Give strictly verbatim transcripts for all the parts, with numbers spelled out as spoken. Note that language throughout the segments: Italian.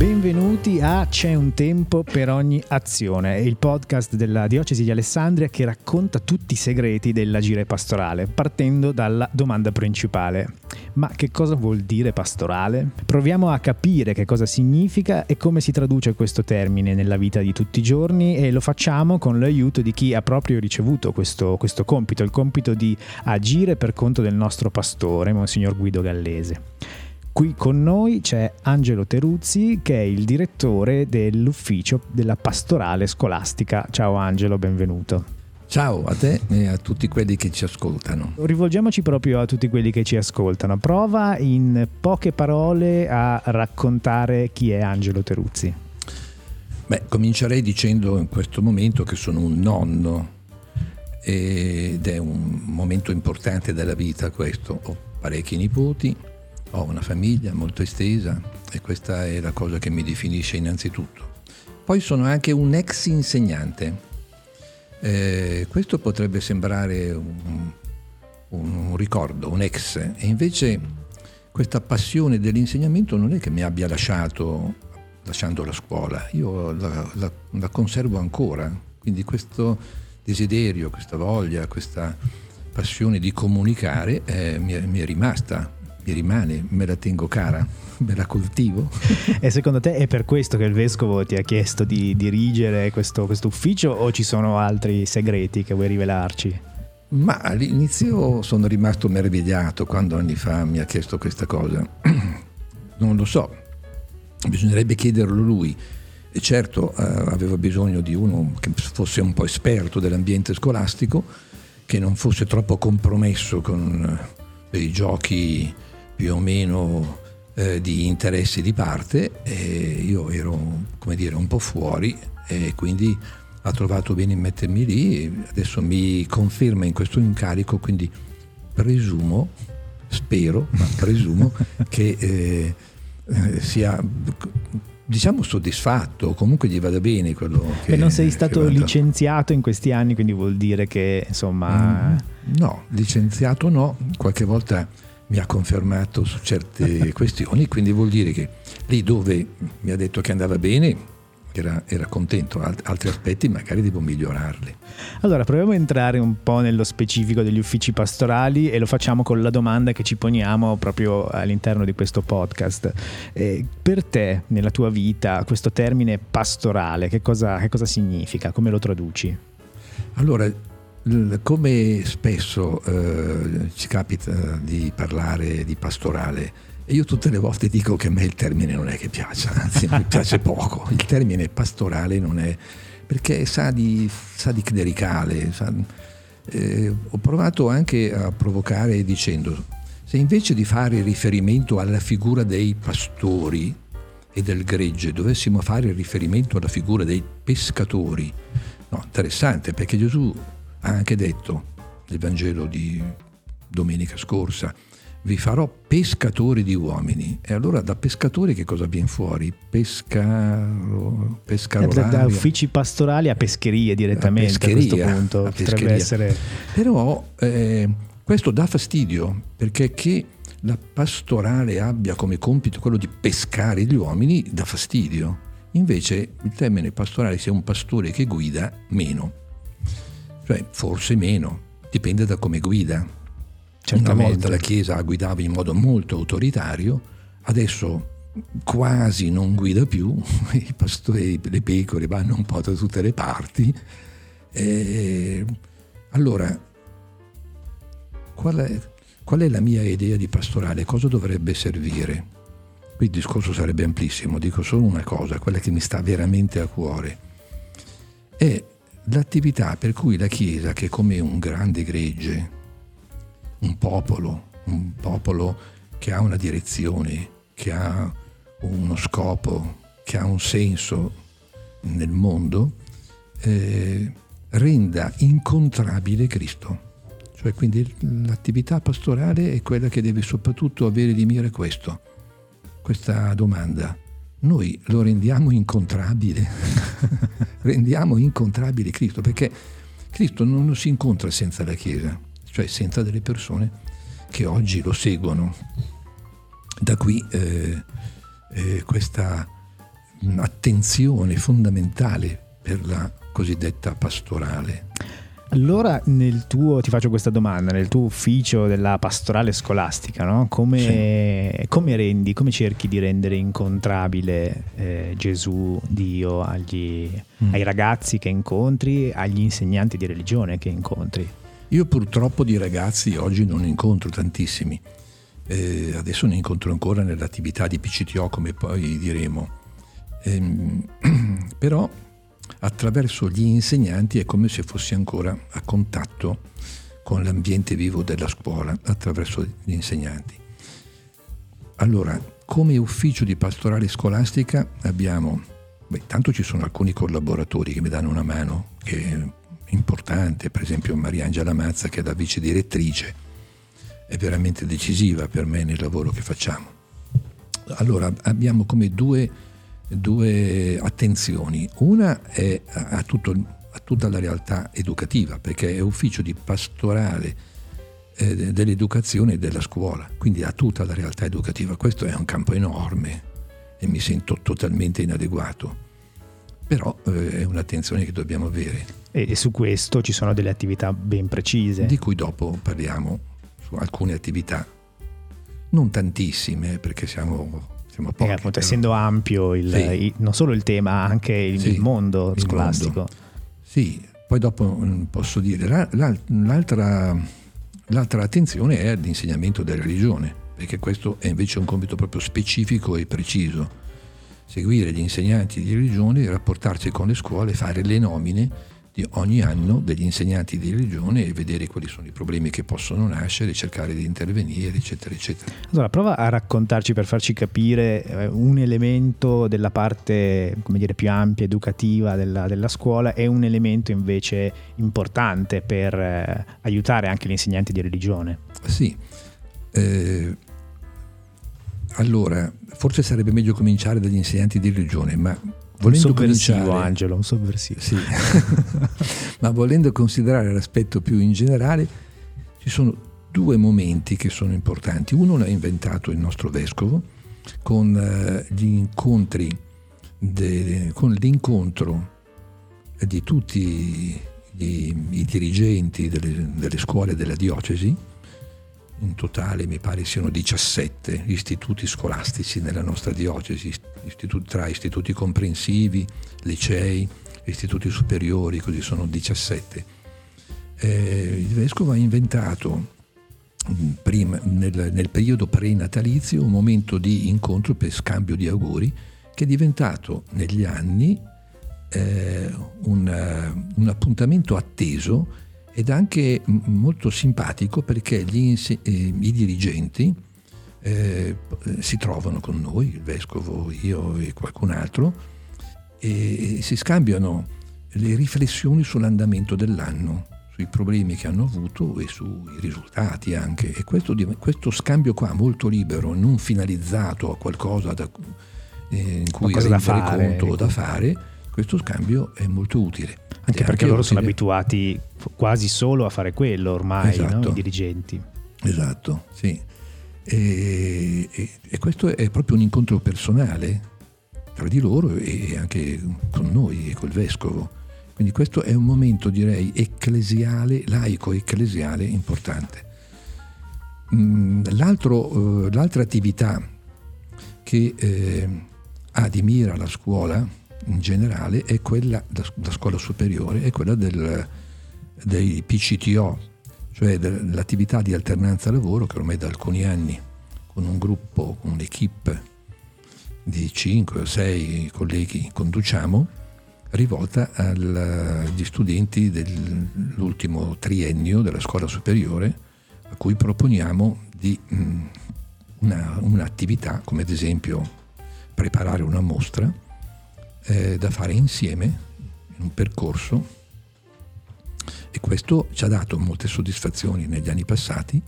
Benvenuti a C'è un tempo per ogni azione, il podcast della Diocesi di Alessandria che racconta tutti i segreti dell'agire pastorale, partendo dalla domanda principale. Ma che cosa vuol dire pastorale? Proviamo a capire che cosa significa e come si traduce questo termine nella vita di tutti i giorni, e lo facciamo con l'aiuto di chi ha proprio ricevuto questo, questo compito, il compito di agire per conto del nostro pastore, Monsignor Guido Gallese. Qui con noi c'è Angelo Teruzzi, che è il direttore dell'ufficio della pastorale scolastica. Ciao Angelo, benvenuto. Ciao a te e a tutti quelli che ci ascoltano. Rivolgiamoci proprio a tutti quelli che ci ascoltano. Prova in poche parole a raccontare chi è Angelo Teruzzi. Beh, comincerei dicendo in questo momento che sono un nonno, ed è un momento importante della vita questo. Ho parecchi nipoti. Ho una famiglia molto estesa e questa è la cosa che mi definisce innanzitutto. Poi sono anche un ex insegnante. Eh, questo potrebbe sembrare un, un ricordo, un ex, e invece questa passione dell'insegnamento non è che mi abbia lasciato lasciando la scuola, io la, la, la conservo ancora, quindi questo desiderio, questa voglia, questa passione di comunicare eh, mi, è, mi è rimasta. Mi rimane, me la tengo cara, me la coltivo. E secondo te è per questo che il vescovo ti ha chiesto di dirigere questo, questo ufficio, o ci sono altri segreti che vuoi rivelarci? Ma all'inizio sono rimasto meravigliato quando anni fa mi ha chiesto questa cosa. Non lo so, bisognerebbe chiederlo lui. E certo eh, avevo bisogno di uno che fosse un po' esperto dell'ambiente scolastico, che non fosse troppo compromesso con dei giochi più o meno eh, di interessi di parte, e io ero, come dire, un po' fuori, e quindi ha trovato bene mettermi lì e adesso mi conferma in questo incarico, quindi presumo, spero, ma presumo che eh, eh, sia, diciamo, soddisfatto, comunque gli vada bene quello che... E non sei stato licenziato in questi anni, quindi vuol dire che, insomma... Mm, no, licenziato no, qualche volta mi ha confermato su certe questioni, quindi vuol dire che lì dove mi ha detto che andava bene era, era contento, Alt- altri aspetti magari devo migliorarli. Allora proviamo a entrare un po' nello specifico degli uffici pastorali, e lo facciamo con la domanda che ci poniamo proprio all'interno di questo podcast. Eh, per te, nella tua vita, questo termine pastorale che cosa, che cosa significa? Come lo traduci? Allora, come spesso eh, ci capita di parlare di pastorale, e io tutte le volte dico che a me il termine non è che piaccia, anzi mi piace poco. Il termine pastorale non è, perché sa di, sa di clericale. Sa, eh, ho provato anche a provocare dicendo: se invece di fare riferimento alla figura dei pastori e del gregge dovessimo fare riferimento alla figura dei pescatori, no, interessante, perché Gesù ha anche detto nel Vangelo di domenica scorsa: vi farò pescatori di uomini. E allora da pescatori che cosa viene fuori? Pescaro, pescarolario. Da uffici pastorali a pescherie direttamente, a, pescheria, a questo punto a potrebbe essere... Però eh, questo dà fastidio, perché che la pastorale abbia come compito quello di pescare gli uomini dà fastidio. Invece il termine pastorale sia un pastore che guida, meno. Cioè forse meno, dipende da come guida. Certamente. Una volta la Chiesa guidava in modo molto autoritario, adesso quasi non guida più, i pastori, le pecore vanno un po' da tutte le parti. E allora, qual è, qual è la mia idea di pastorale? Cosa dovrebbe servire? Qui il discorso sarebbe amplissimo, dico solo una cosa, quella che mi sta veramente a cuore. È l'attività per cui la Chiesa, che come un grande gregge, un popolo, un popolo che ha una direzione, che ha uno scopo, che ha un senso nel mondo, eh, renda incontrabile Cristo. Cioè, quindi l'attività pastorale è quella che deve soprattutto avere di mira questo, questa domanda. Noi lo rendiamo incontrabile, rendiamo incontrabile Cristo, perché Cristo non lo si incontra senza la Chiesa, cioè senza delle persone che oggi lo seguono. Da qui eh, eh, questa attenzione fondamentale per la cosiddetta pastorale. Allora, nel tuo, ti faccio questa domanda, nel tuo ufficio della pastorale scolastica, no? Come, sì. come rendi, come cerchi di rendere incontrabile eh, Gesù, Dio, agli, mm. ai ragazzi che incontri, agli insegnanti di religione che incontri? Io purtroppo di ragazzi oggi non incontro tantissimi, eh, adesso ne incontro ancora nell'attività di P C T O, come poi diremo, ehm, però attraverso gli insegnanti è come se fossi ancora a contatto con l'ambiente vivo della scuola attraverso gli insegnanti. Allora, come ufficio di pastorale scolastica abbiamo, beh, tanto ci sono alcuni collaboratori che mi danno una mano, che è importante, per esempio Maria Angela Mazza, che è la vice direttrice, è veramente decisiva per me nel lavoro che facciamo. Allora, abbiamo come due due attenzioni. Una è a, tutto, a tutta la realtà educativa, perché è ufficio di pastorale eh, dell'educazione e della scuola, quindi a tutta la realtà educativa. Questo è un campo enorme e mi sento totalmente inadeguato, però eh, è un'attenzione che dobbiamo avere. E, e su questo ci sono delle attività ben precise, di cui dopo parliamo, su alcune attività, non tantissime, perché siamo... Pochi, perché, appunto, però, essendo ampio il, sì. il, non solo il tema, anche il, sì, il mondo scolastico. Il mondo. Sì, poi dopo posso dire, la, la, l'altra, l'altra attenzione è all'insegnamento della religione, perché questo è invece un compito proprio specifico e preciso. Seguire gli insegnanti di religione, rapportarsi con le scuole, fare le nomine di ogni anno degli insegnanti di religione e vedere quali sono i problemi che possono nascere, cercare di intervenire, eccetera eccetera. Allora, prova a raccontarci, per farci capire, un elemento della parte, come dire, più ampia educativa della, della scuola, e un elemento invece importante per eh, aiutare anche gli insegnanti di religione. Sì, eh, allora forse sarebbe meglio cominciare dagli insegnanti di religione, ma volendo un sovversivo, Angelo, un sovversivo. Sì. Ma volendo considerare l'aspetto più in generale, ci sono due momenti che sono importanti. Uno l'ha inventato il nostro vescovo con uh, gli incontri de, con l'incontro di tutti gli, i dirigenti delle, delle scuole della diocesi. In totale mi pare siano diciassette istituti scolastici nella nostra diocesi, istituti, tra istituti comprensivi, licei, istituti superiori, così sono diciassette. Eh, il vescovo ha inventato prima, nel, nel periodo prenatalizio, un momento di incontro per scambio di auguri, che è diventato negli anni eh, un, un appuntamento atteso ed anche molto simpatico, perché gli ins- eh, i dirigenti eh, si trovano con noi, il vescovo, io e qualcun altro, e si scambiano le riflessioni sull'andamento dell'anno, sui problemi che hanno avuto e sui risultati anche. E questo, questo scambio qua molto libero, non finalizzato a qualcosa da, eh, in cui rendere da fare, conto o da fare, questo scambio è molto utile. Anche perché loro sono abituati quasi solo a fare quello ormai, esatto. No? I dirigenti. Esatto, sì. E, e, e questo è proprio un incontro personale tra di loro e anche con noi e col vescovo. Quindi questo è un momento, direi, ecclesiale, laico-ecclesiale importante. L'altro, l'altra attività che eh, ha di mira la scuola in generale è quella, la scuola superiore, è quella del, dei P C T O, cioè dell'attività di alternanza lavoro, che ormai da alcuni anni, con un gruppo, con un'equipe di cinque o sei colleghi conduciamo, rivolta al, agli studenti dell'ultimo triennio della scuola superiore, a cui proponiamo di mh, una, un'attività, come ad esempio preparare una mostra Eh, da fare insieme in un percorso, e questo ci ha dato molte soddisfazioni negli anni passati.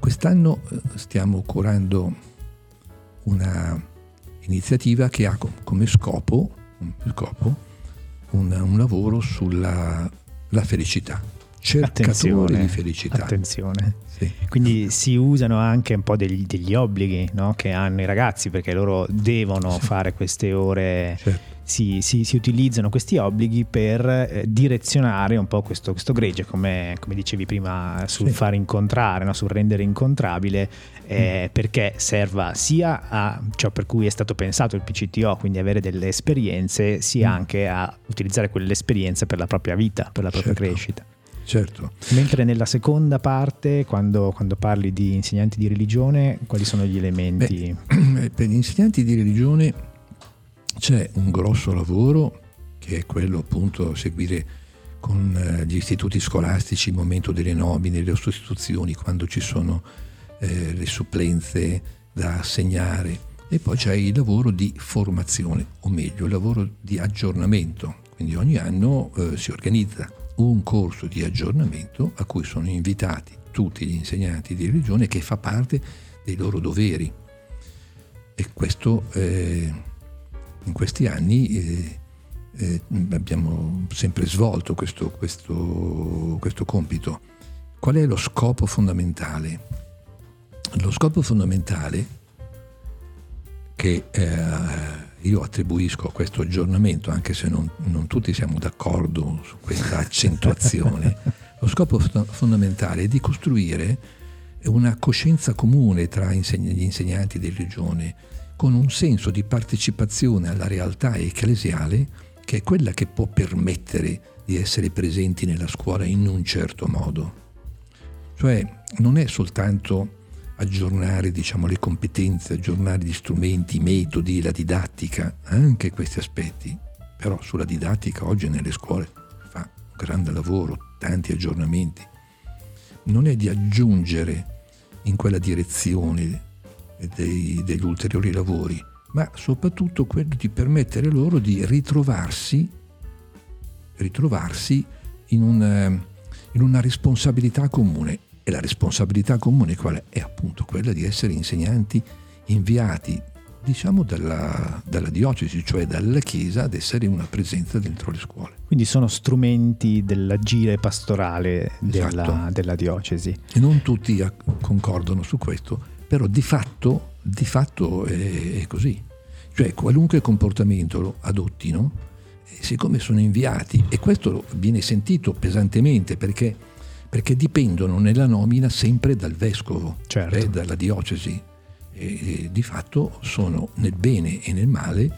Quest'anno stiamo curando una iniziativa che ha come scopo, come scopo un, un lavoro sulla la felicità, cercatori attenzione, di felicità. Attenzione. Sì. Quindi si usano anche un po' degli, degli obblighi, no? Che hanno i ragazzi, perché loro devono sì. fare queste ore. Certo. Si, si, si utilizzano questi obblighi per eh, direzionare un po' questo, questo gregge, come, come dicevi prima, sul sì. far incontrare, no? Sul rendere incontrabile, eh, mm. perché serva sia a ciò per cui è stato pensato il P C T O, quindi avere delle esperienze, sia mm. anche a utilizzare quell'esperienza per la propria vita, per la propria certo. crescita. Certo. Mentre nella seconda parte, quando, quando parli di insegnanti di religione, quali sono gli elementi? Beh, per gli insegnanti di religione c'è un grosso lavoro che è quello appunto seguire con gli istituti scolastici il momento delle nomine, delle sostituzioni, quando ci sono eh, le supplenze da assegnare, e poi c'è il lavoro di formazione, o meglio il lavoro di aggiornamento. Quindi ogni anno eh, si organizza un corso di aggiornamento a cui sono invitati tutti gli insegnanti di religione, che fa parte dei loro doveri, e questo eh, in questi anni eh, eh, abbiamo sempre svolto questo, questo, questo compito. Qual è lo scopo fondamentale? Lo scopo fondamentale che eh, io attribuisco a questo aggiornamento, anche se non, non tutti siamo d'accordo su questa accentuazione, lo scopo fondamentale è di costruire una coscienza comune tra insegn- gli insegnanti di religione, con un senso di partecipazione alla realtà ecclesiale, che è quella che può permettere di essere presenti nella scuola in un certo modo. Cioè non è soltanto aggiornare, diciamo, le competenze, aggiornare gli strumenti, i metodi, la didattica, anche questi aspetti. Però sulla didattica oggi nelle scuole fa un grande lavoro, tanti aggiornamenti. Non è di aggiungere in quella direzione Dei, degli ulteriori lavori, ma soprattutto quello di permettere loro di ritrovarsi ritrovarsi in una, in una responsabilità comune. E la responsabilità comune qual è? È appunto quella di essere insegnanti inviati, diciamo, dalla, dalla diocesi, cioè dalla Chiesa, ad essere una presenza dentro le scuole. Quindi sono strumenti dell'agire pastorale della, esatto. della diocesi. E non tutti concordano su questo, però di fatto, di fatto è così. Cioè qualunque comportamento lo adottino, siccome sono inviati, e questo viene sentito pesantemente perché, perché dipendono nella nomina sempre dal vescovo, certo. eh, dalla diocesi, e, e di fatto sono nel bene e nel male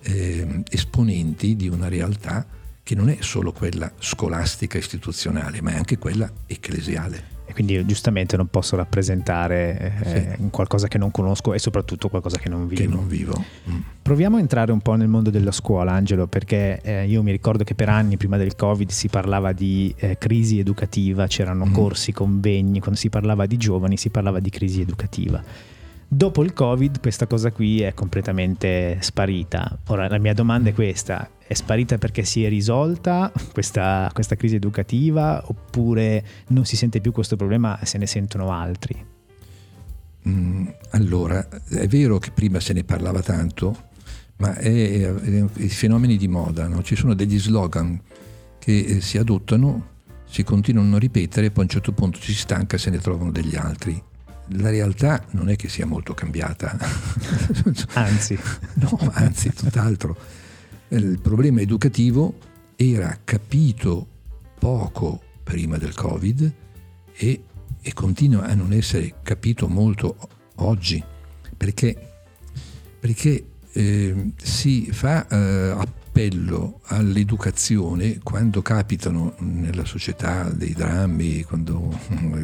eh, esponenti di una realtà che non è solo quella scolastica istituzionale, ma è anche quella ecclesiale. E quindi giustamente non posso rappresentare eh, sì. qualcosa che non conosco, e soprattutto qualcosa che non vivo. Che non vivo. Mm. Proviamo a entrare un po' nel mondo della scuola, Angelo, perché eh, io mi ricordo che per anni prima del Covid si parlava di eh, crisi educativa, c'erano mm. corsi, convegni, quando si parlava di giovani si parlava di crisi educativa. Dopo il Covid questa cosa qui è completamente sparita. Ora la mia domanda è questa: è sparita perché si è risolta questa, questa crisi educativa, oppure non si sente più questo problema e se ne sentono altri? Mm, allora, è vero che prima se ne parlava tanto, ma è, è, è, i fenomeni di moda, no? Ci sono degli slogan che eh, si adottano, si continuano a ripetere, e poi a un certo punto ci si stanca e se ne trovano degli altri. La realtà non è che sia molto cambiata. Anzi. No, anzi, tutt'altro. Il problema educativo era capito poco prima del Covid e, e continua a non essere capito molto oggi, perché, perché eh, si fa eh, appello all'educazione quando capitano nella società dei drammi, quando eh,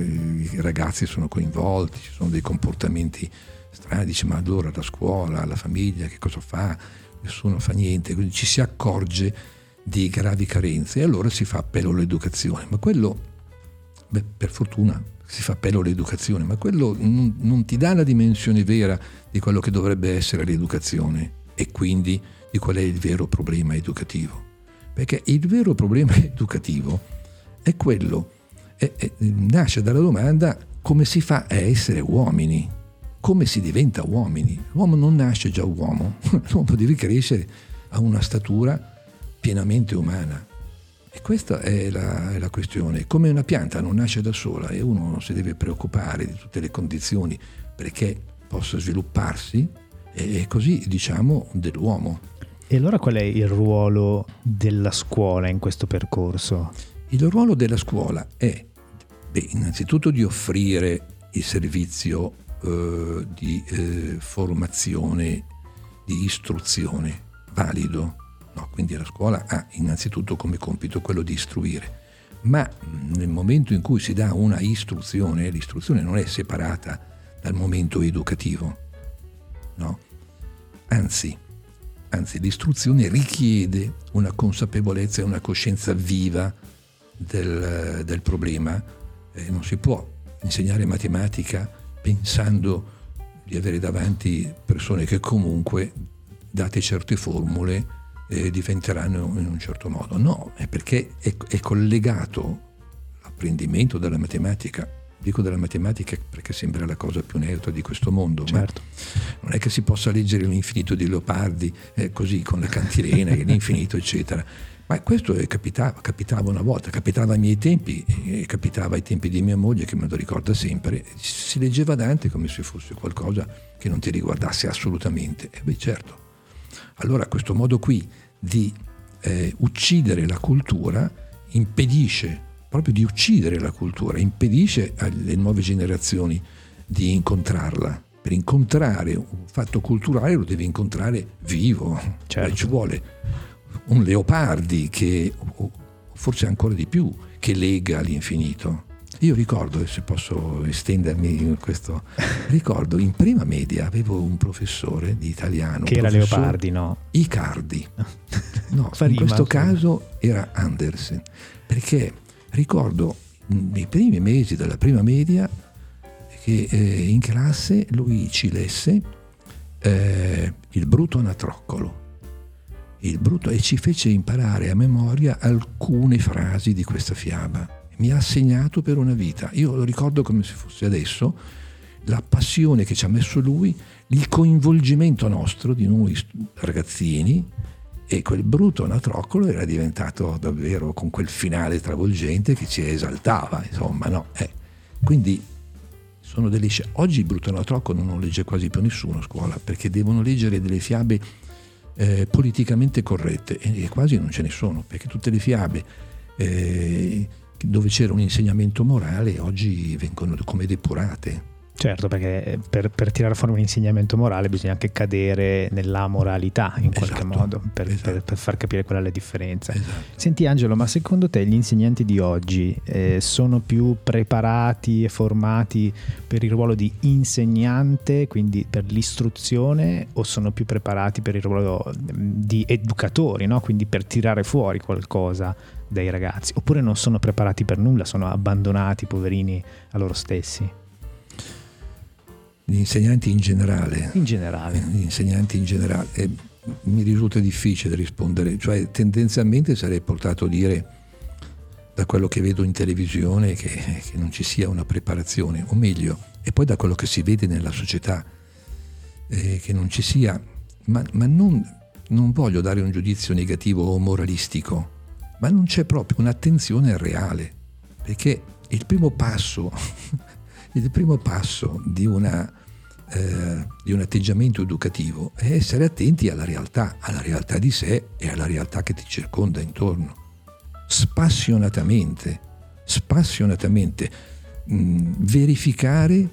i ragazzi sono coinvolti, ci sono dei comportamenti strani, dice ma allora la scuola, la famiglia che cosa fa? Nessuno fa niente, quindi ci si accorge di gravi carenze e allora si fa appello all'educazione, ma quello, beh, per fortuna si fa appello all'educazione, ma quello non, non ti dà la dimensione vera di quello che dovrebbe essere l'educazione, e quindi di qual è il vero problema educativo, perché il vero problema educativo è quello, è, è, nasce dalla domanda: come si fa a essere uomini? Come si diventa uomini? L'uomo non nasce già uomo, l'uomo deve crescere a una statura pienamente umana. E questa è la, è la questione. Come una pianta non nasce da sola e uno non si deve preoccupare di tutte le condizioni perché possa svilupparsi, e così diciamo dell'uomo. E allora qual è il ruolo della scuola in questo percorso? Il ruolo della scuola è beh, innanzitutto di offrire il servizio eh, di eh, formazione, di istruzione valido. No, quindi la scuola ha innanzitutto come compito quello di istruire, ma nel momento in cui si dà una istruzione, l'istruzione non è separata dal momento educativo, no? Anzi, anzi, l'istruzione richiede una consapevolezza e una coscienza viva del, del problema. Eh, non si può insegnare matematica pensando di avere davanti persone che comunque, date certe formule, Eh, diventeranno in un certo modo. No, è perché è, è collegato l'apprendimento della matematica. Dico della matematica perché sembra la cosa più neutra di questo mondo, certo. Ma non è che si possa leggere l'infinito di Leopardi eh, così con la cantilena l'infinito eccetera, ma questo è, capitava, capitava una volta, capitava ai miei tempi, eh, capitava ai tempi di mia moglie che me lo ricorda sempre. Si leggeva Dante come se fosse qualcosa che non ti riguardasse assolutamente. E eh beh, certo. Allora questo modo qui di eh, uccidere la cultura impedisce, proprio di uccidere la cultura, impedisce alle nuove generazioni di incontrarla. Per incontrare un fatto culturale lo devi incontrare vivo, certo. Ci vuole un Leopardi che, o forse ancora di più, che lega all'infinito. Io ricordo, se posso estendermi in questo, ricordo in prima media avevo un professore di italiano che era Leopardi, no? Icardi. No, Farima, in questo sì. Caso era Andersen, perché ricordo nei primi mesi della prima media che eh, in classe lui ci lesse eh, il Bruto Anatroccolo. Il Bruto, e ci fece imparare a memoria alcune frasi di questa fiaba. Mi ha segnato per una vita. Io lo ricordo come se fosse adesso, la passione che ci ha messo lui, il coinvolgimento nostro, di noi ragazzini, e quel Bruto Anatroccolo era diventato davvero, con quel finale travolgente che ci esaltava, insomma, no? Eh. Quindi sono delle sci- oggi il Bruto Anatroccolo non lo legge quasi più nessuno a scuola, perché devono leggere delle fiabe eh, politicamente corrette, e, e quasi non ce ne sono, perché tutte le fiabe eh, dove c'era un insegnamento morale oggi vengono come depurate. Certo, perché per, per tirare fuori un insegnamento morale bisogna anche cadere nella moralità in qualche esatto, modo per, esatto. per, per far capire qual è la differenza. Esatto. Senti Angelo, ma secondo te gli insegnanti di oggi eh, sono più preparati e formati per il ruolo di insegnante, quindi per l'istruzione, o sono più preparati per il ruolo di educatori, no? Quindi per tirare fuori qualcosa dai ragazzi, oppure non sono preparati per nulla, sono abbandonati, poverini, a loro stessi? Gli insegnanti in generale. In generale. Gli insegnanti in generale. Eh, mi risulta difficile rispondere, cioè tendenzialmente sarei portato a dire, da quello che vedo in televisione, che, che non ci sia una preparazione, o meglio, e poi da quello che si vede nella società, eh, che non ci sia, ma, ma non, non voglio dare un giudizio negativo o moralistico, ma non c'è proprio un'attenzione al reale, perché il primo passo... Il primo passo di, una, eh, di un atteggiamento educativo è essere attenti alla realtà, alla realtà di sé e alla realtà che ti circonda intorno. Spassionatamente, spassionatamente, mh, verificare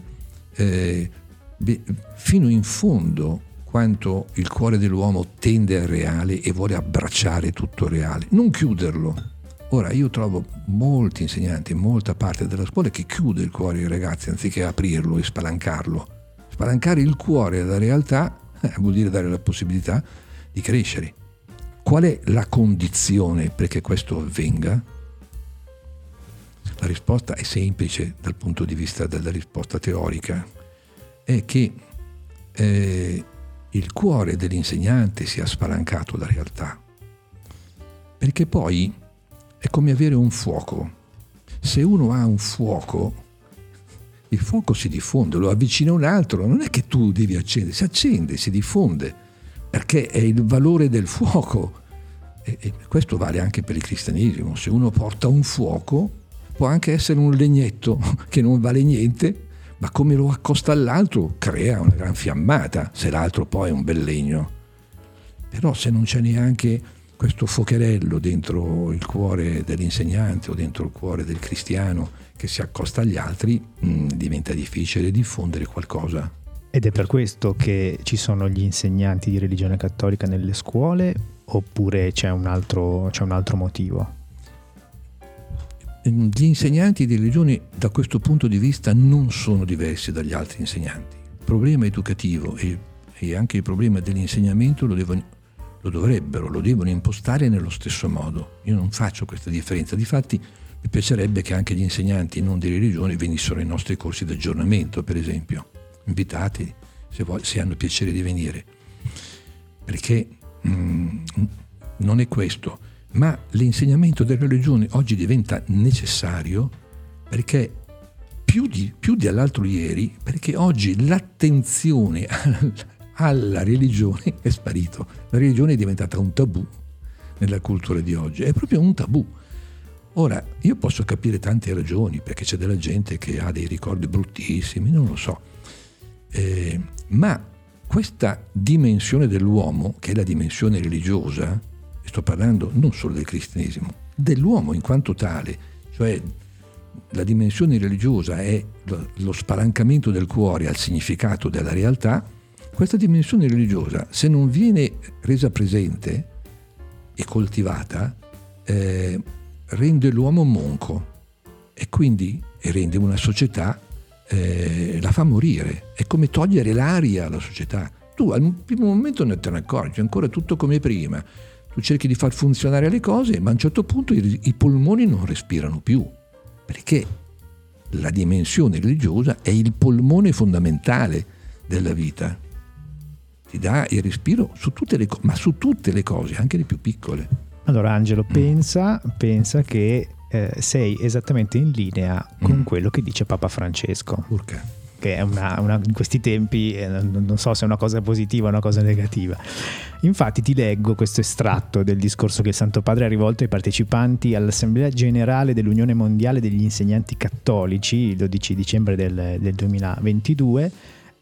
eh, be- fino in fondo quanto il cuore dell'uomo tende al reale e vuole abbracciare tutto il reale, non chiuderlo. Ora, io trovo molti insegnanti, molta parte della scuola che chiude il cuore ai ragazzi anziché aprirlo e spalancarlo. Spalancare il cuore alla realtà eh, vuol dire dare la possibilità di crescere. Qual è la condizione perché questo avvenga? La risposta è semplice dal punto di vista della risposta teorica. È che eh, il cuore dell'insegnante sia spalancato alla realtà. Perché poi... è come avere un fuoco. Se uno ha un fuoco, il fuoco si diffonde, lo avvicina un altro, non è che tu devi accendere, si accende, si diffonde, perché è il valore del fuoco. E, e questo vale anche per il cristianesimo. Se uno porta un fuoco, può anche essere un legnetto che non vale niente, ma come lo accosta all'altro crea una gran fiammata, se l'altro poi è un bel legno. Però se non c'è neanche questo fuocherello dentro il cuore dell'insegnante o dentro il cuore del cristiano che si accosta agli altri, mh, diventa difficile diffondere qualcosa. Ed è per questo che ci sono gli insegnanti di religione cattolica nelle scuole, oppure c'è un altro, c'è un altro motivo? Gli insegnanti di religione da questo punto di vista non sono diversi dagli altri insegnanti. Il problema educativo e, e anche il problema dell'insegnamento lo devono lo dovrebbero, lo devono impostare nello stesso modo. Io non faccio questa differenza, difatti mi piacerebbe che anche gli insegnanti non di religione venissero ai nostri corsi di aggiornamento, per esempio. Invitati, se, vuoi, se hanno piacere di venire, perché mm, non è questo, ma l'insegnamento della religione oggi diventa necessario, perché più di, più di all'altro ieri, perché oggi l'attenzione al, alla religione è sparito. La religione è diventata un tabù nella cultura di oggi, è proprio un tabù. Ora, io posso capire tante ragioni, perché c'è della gente che ha dei ricordi bruttissimi, non lo so, eh, ma questa dimensione dell'uomo, che è la dimensione religiosa, e sto parlando non solo del cristianesimo, dell'uomo in quanto tale, cioè la dimensione religiosa è lo spalancamento del cuore al significato della realtà. Questa dimensione religiosa, se non viene resa presente e coltivata, eh, rende l'uomo monco, e quindi e rende una società, eh, la fa morire. È come togliere l'aria alla società. Tu al primo momento non te ne accorgi, è ancora tutto come prima. Tu cerchi di far funzionare le cose, ma a un certo punto i, i polmoni non respirano più, perché la dimensione religiosa è il polmone fondamentale della vita. Ti dà il respiro su tutte le cose, ma su tutte le cose, anche le più piccole. Allora Angelo, mm. pensa, pensa che eh, sei esattamente in linea mm. con quello che dice Papa Francesco. Urca. Che è una, una, in questi tempi eh, non so se è una cosa positiva o una cosa negativa. Infatti ti leggo questo estratto del discorso che il Santo Padre ha rivolto ai partecipanti all'Assemblea Generale dell'Unione Mondiale degli Insegnanti Cattolici il dodici dicembre del, del duemilaventidue.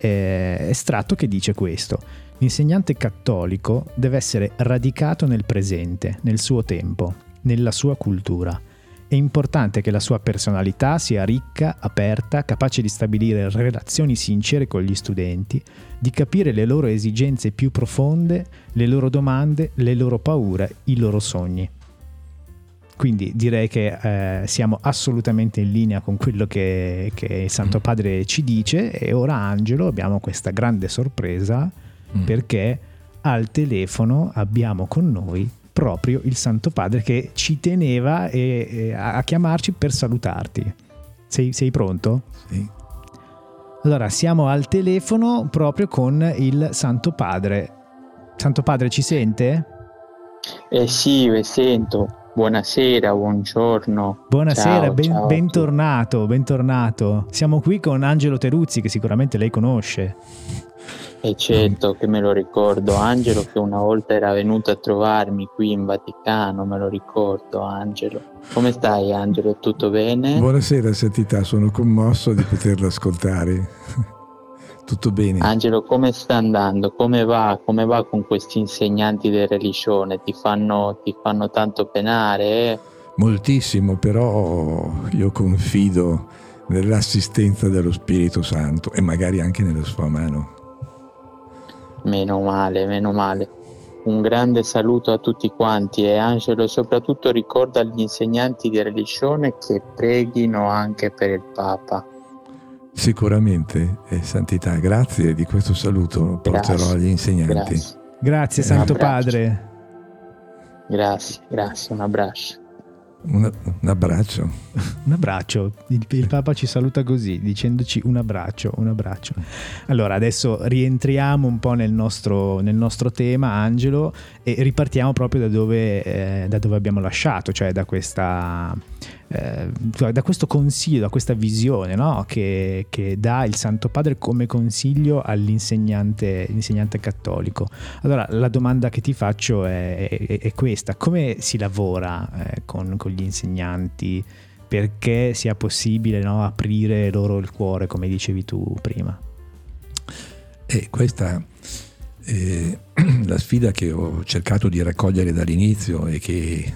Eh, estratto che dice questo: l'insegnante cattolico deve essere radicato nel presente, nel suo tempo, nella sua cultura. È importante che la sua personalità sia ricca, aperta, capace di stabilire relazioni sincere con gli studenti, di capire le loro esigenze più profonde, le loro domande, le loro paure, i loro sogni. Quindi direi che eh, siamo assolutamente in linea con quello che, che il Santo mm. Padre ci dice. E ora Angelo, abbiamo questa grande sorpresa mm. perché al telefono abbiamo con noi proprio il Santo Padre, che ci teneva e, e a chiamarci per salutarti. Sei, sei pronto? Sì. Allora siamo al telefono proprio con il Santo Padre. Santo Padre, ci sente? Eh sì, vi sento. Buonasera, buongiorno. Buonasera, ciao, ben, ciao bentornato, bentornato. Siamo qui con Angelo Teruzzi, che sicuramente lei conosce. E certo che me lo ricordo, Angelo, che una volta era venuto a trovarmi qui in Vaticano, me lo ricordo, Angelo. Come stai, Angelo? Tutto bene? Buonasera, Santità, sono commosso di poterlo ascoltare. Tutto bene. Angelo, come sta andando? Come va? Come va con questi insegnanti di religione? Ti fanno, ti fanno tanto penare? Eh? Moltissimo, però io confido nell'assistenza dello Spirito Santo e magari anche nella sua mano. Meno male, meno male. Un grande saluto a tutti quanti, e Angelo soprattutto ricorda agli insegnanti di religione che preghino anche per il Papa. Sicuramente, eh, Santità, grazie di questo saluto, lo porterò agli insegnanti. Grazie, grazie Santo Padre. Grazie, grazie, un abbraccio. Un, un abbraccio. Un abbraccio, il, il Papa ci saluta così, dicendoci un abbraccio, un abbraccio. Allora adesso rientriamo un po' nel nostro, nel nostro tema, Angelo, e ripartiamo proprio da dove, eh, da dove abbiamo lasciato, cioè da questa... eh, da questo consiglio, da questa visione, no? che, che dà il Santo Padre come consiglio all'insegnante l'insegnante cattolico. Allora la domanda che ti faccio è, è, è questa: come si lavora eh, con, con gli insegnanti perché sia possibile, no, aprire loro il cuore, come dicevi tu prima? E questa è la sfida che ho cercato di raccogliere dall'inizio e che,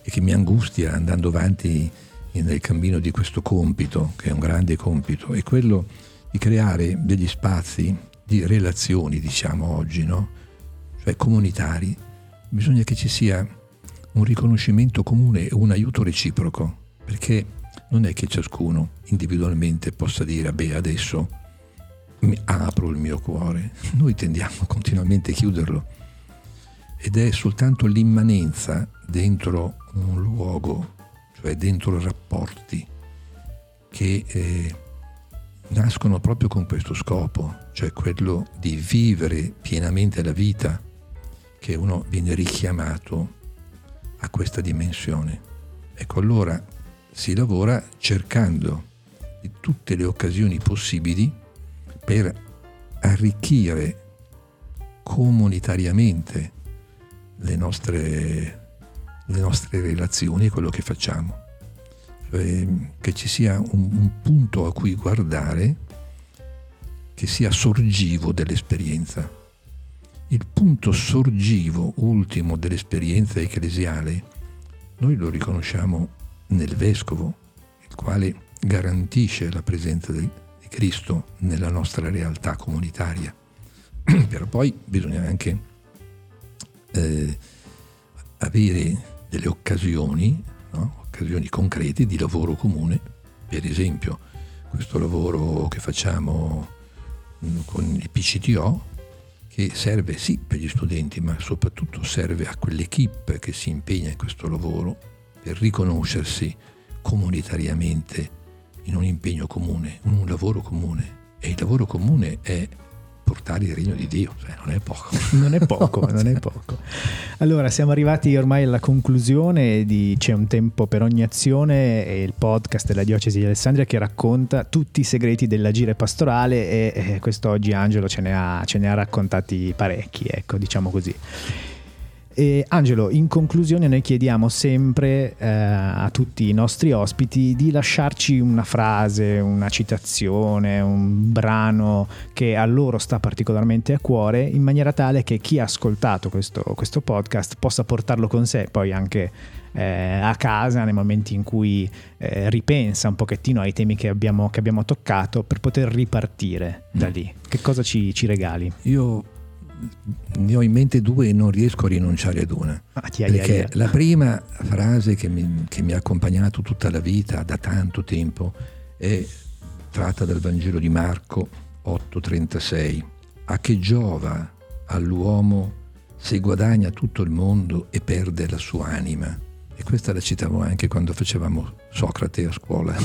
e che mi angustia andando avanti nel cammino di questo compito, che è un grande compito, è quello di creare degli spazi di relazioni, diciamo oggi, no? Cioè comunitari. Bisogna che ci sia un riconoscimento comune e un aiuto reciproco, perché non è che ciascuno individualmente possa dire: beh, adesso mi apro il mio cuore. Noi tendiamo continuamente a chiuderlo, ed è soltanto l'immanenza dentro un luogo, cioè dentro rapporti che eh, nascono proprio con questo scopo, cioè quello di vivere pienamente la vita, che uno viene richiamato a questa dimensione. Ecco, allora si lavora cercando di tutte le occasioni possibili per arricchire comunitariamente le nostre le nostre relazioni e quello che facciamo, cioè che ci sia un, un punto a cui guardare che sia sorgivo dell'esperienza. Il punto sorgivo ultimo dell'esperienza ecclesiale noi lo riconosciamo nel vescovo, il quale garantisce la presenza del Cristo nella nostra realtà comunitaria. Però poi bisogna anche eh, avere delle occasioni, no? occasioni concrete di lavoro comune. Per esempio, questo lavoro che facciamo con il P C T O, che serve sì per gli studenti, ma soprattutto serve a quell'equipe che si impegna in questo lavoro per riconoscersi comunitariamente in un impegno comune, in un lavoro comune. E il lavoro comune è portare il regno di Dio, cioè non è poco. Non è poco, non è poco. Allora, siamo arrivati ormai alla conclusione di C'è un tempo per ogni azione, e il podcast della Diocesi di Alessandria che racconta tutti i segreti dell'agire pastorale, e, e quest'oggi Angelo ce ne ha, ce ne ha raccontati parecchi, ecco, diciamo così. E Angelo, in conclusione noi chiediamo sempre eh, a tutti i nostri ospiti di lasciarci una frase, una citazione, un brano che a loro sta particolarmente a cuore, in maniera tale che chi ha ascoltato questo, questo podcast possa portarlo con sé poi anche eh, a casa nei momenti in cui eh, ripensa un pochettino ai temi che abbiamo, che abbiamo toccato, per poter ripartire da lì. Che cosa ci, ci regali? Io ne ho in mente due e non riesco a rinunciare ad una, ah, tia, perché tia, tia. La prima frase che mi, che mi ha accompagnato tutta la vita, da tanto tempo, è tratta dal Vangelo di Marco otto trentasei: a che giova all'uomo se guadagna tutto il mondo e perde la sua anima? E questa la citavo anche quando facevamo Socrate a scuola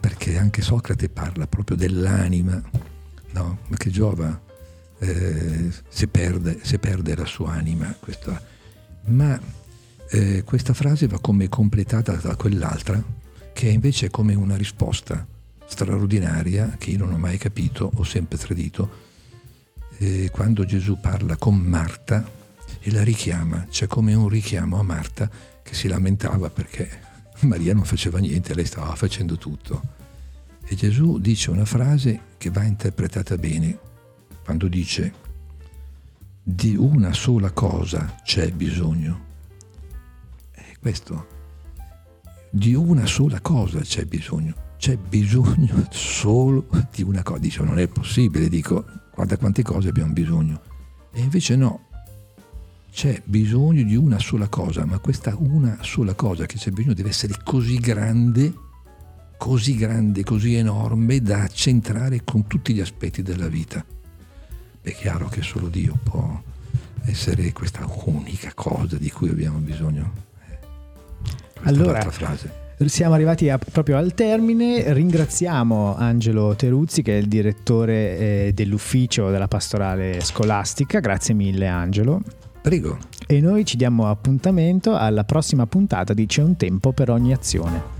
perché anche Socrate parla proprio dell'anima, no? Ma che giova Eh, se, perde, se perde la sua anima, questa. Ma eh, questa frase va come completata da quell'altra, che è invece come una risposta straordinaria che io non ho mai capito, ho sempre tradito, eh, quando Gesù parla con Marta e la richiama. C'è come un richiamo a Marta, che si lamentava perché Maria non faceva niente, lei stava facendo tutto, e Gesù dice una frase che va interpretata bene quando dice: di una sola cosa c'è bisogno. È questo, di una sola cosa c'è bisogno, c'è bisogno solo di una cosa. Dice: non è possibile, dico, guarda quante cose abbiamo bisogno. E invece no, c'è bisogno di una sola cosa, ma questa una sola cosa che c'è bisogno deve essere così grande, così grande, così enorme da centrare con tutti gli aspetti della vita. È chiaro che solo Dio può essere questa unica cosa di cui abbiamo bisogno. Questa allora, è l'altra frase. Siamo arrivati a, proprio al termine. Ringraziamo Angelo Teruzzi, che è il direttore eh, dell'ufficio della pastorale scolastica. Grazie mille, Angelo. Prego. E noi ci diamo appuntamento alla prossima puntata di C'è un tempo per ogni azione.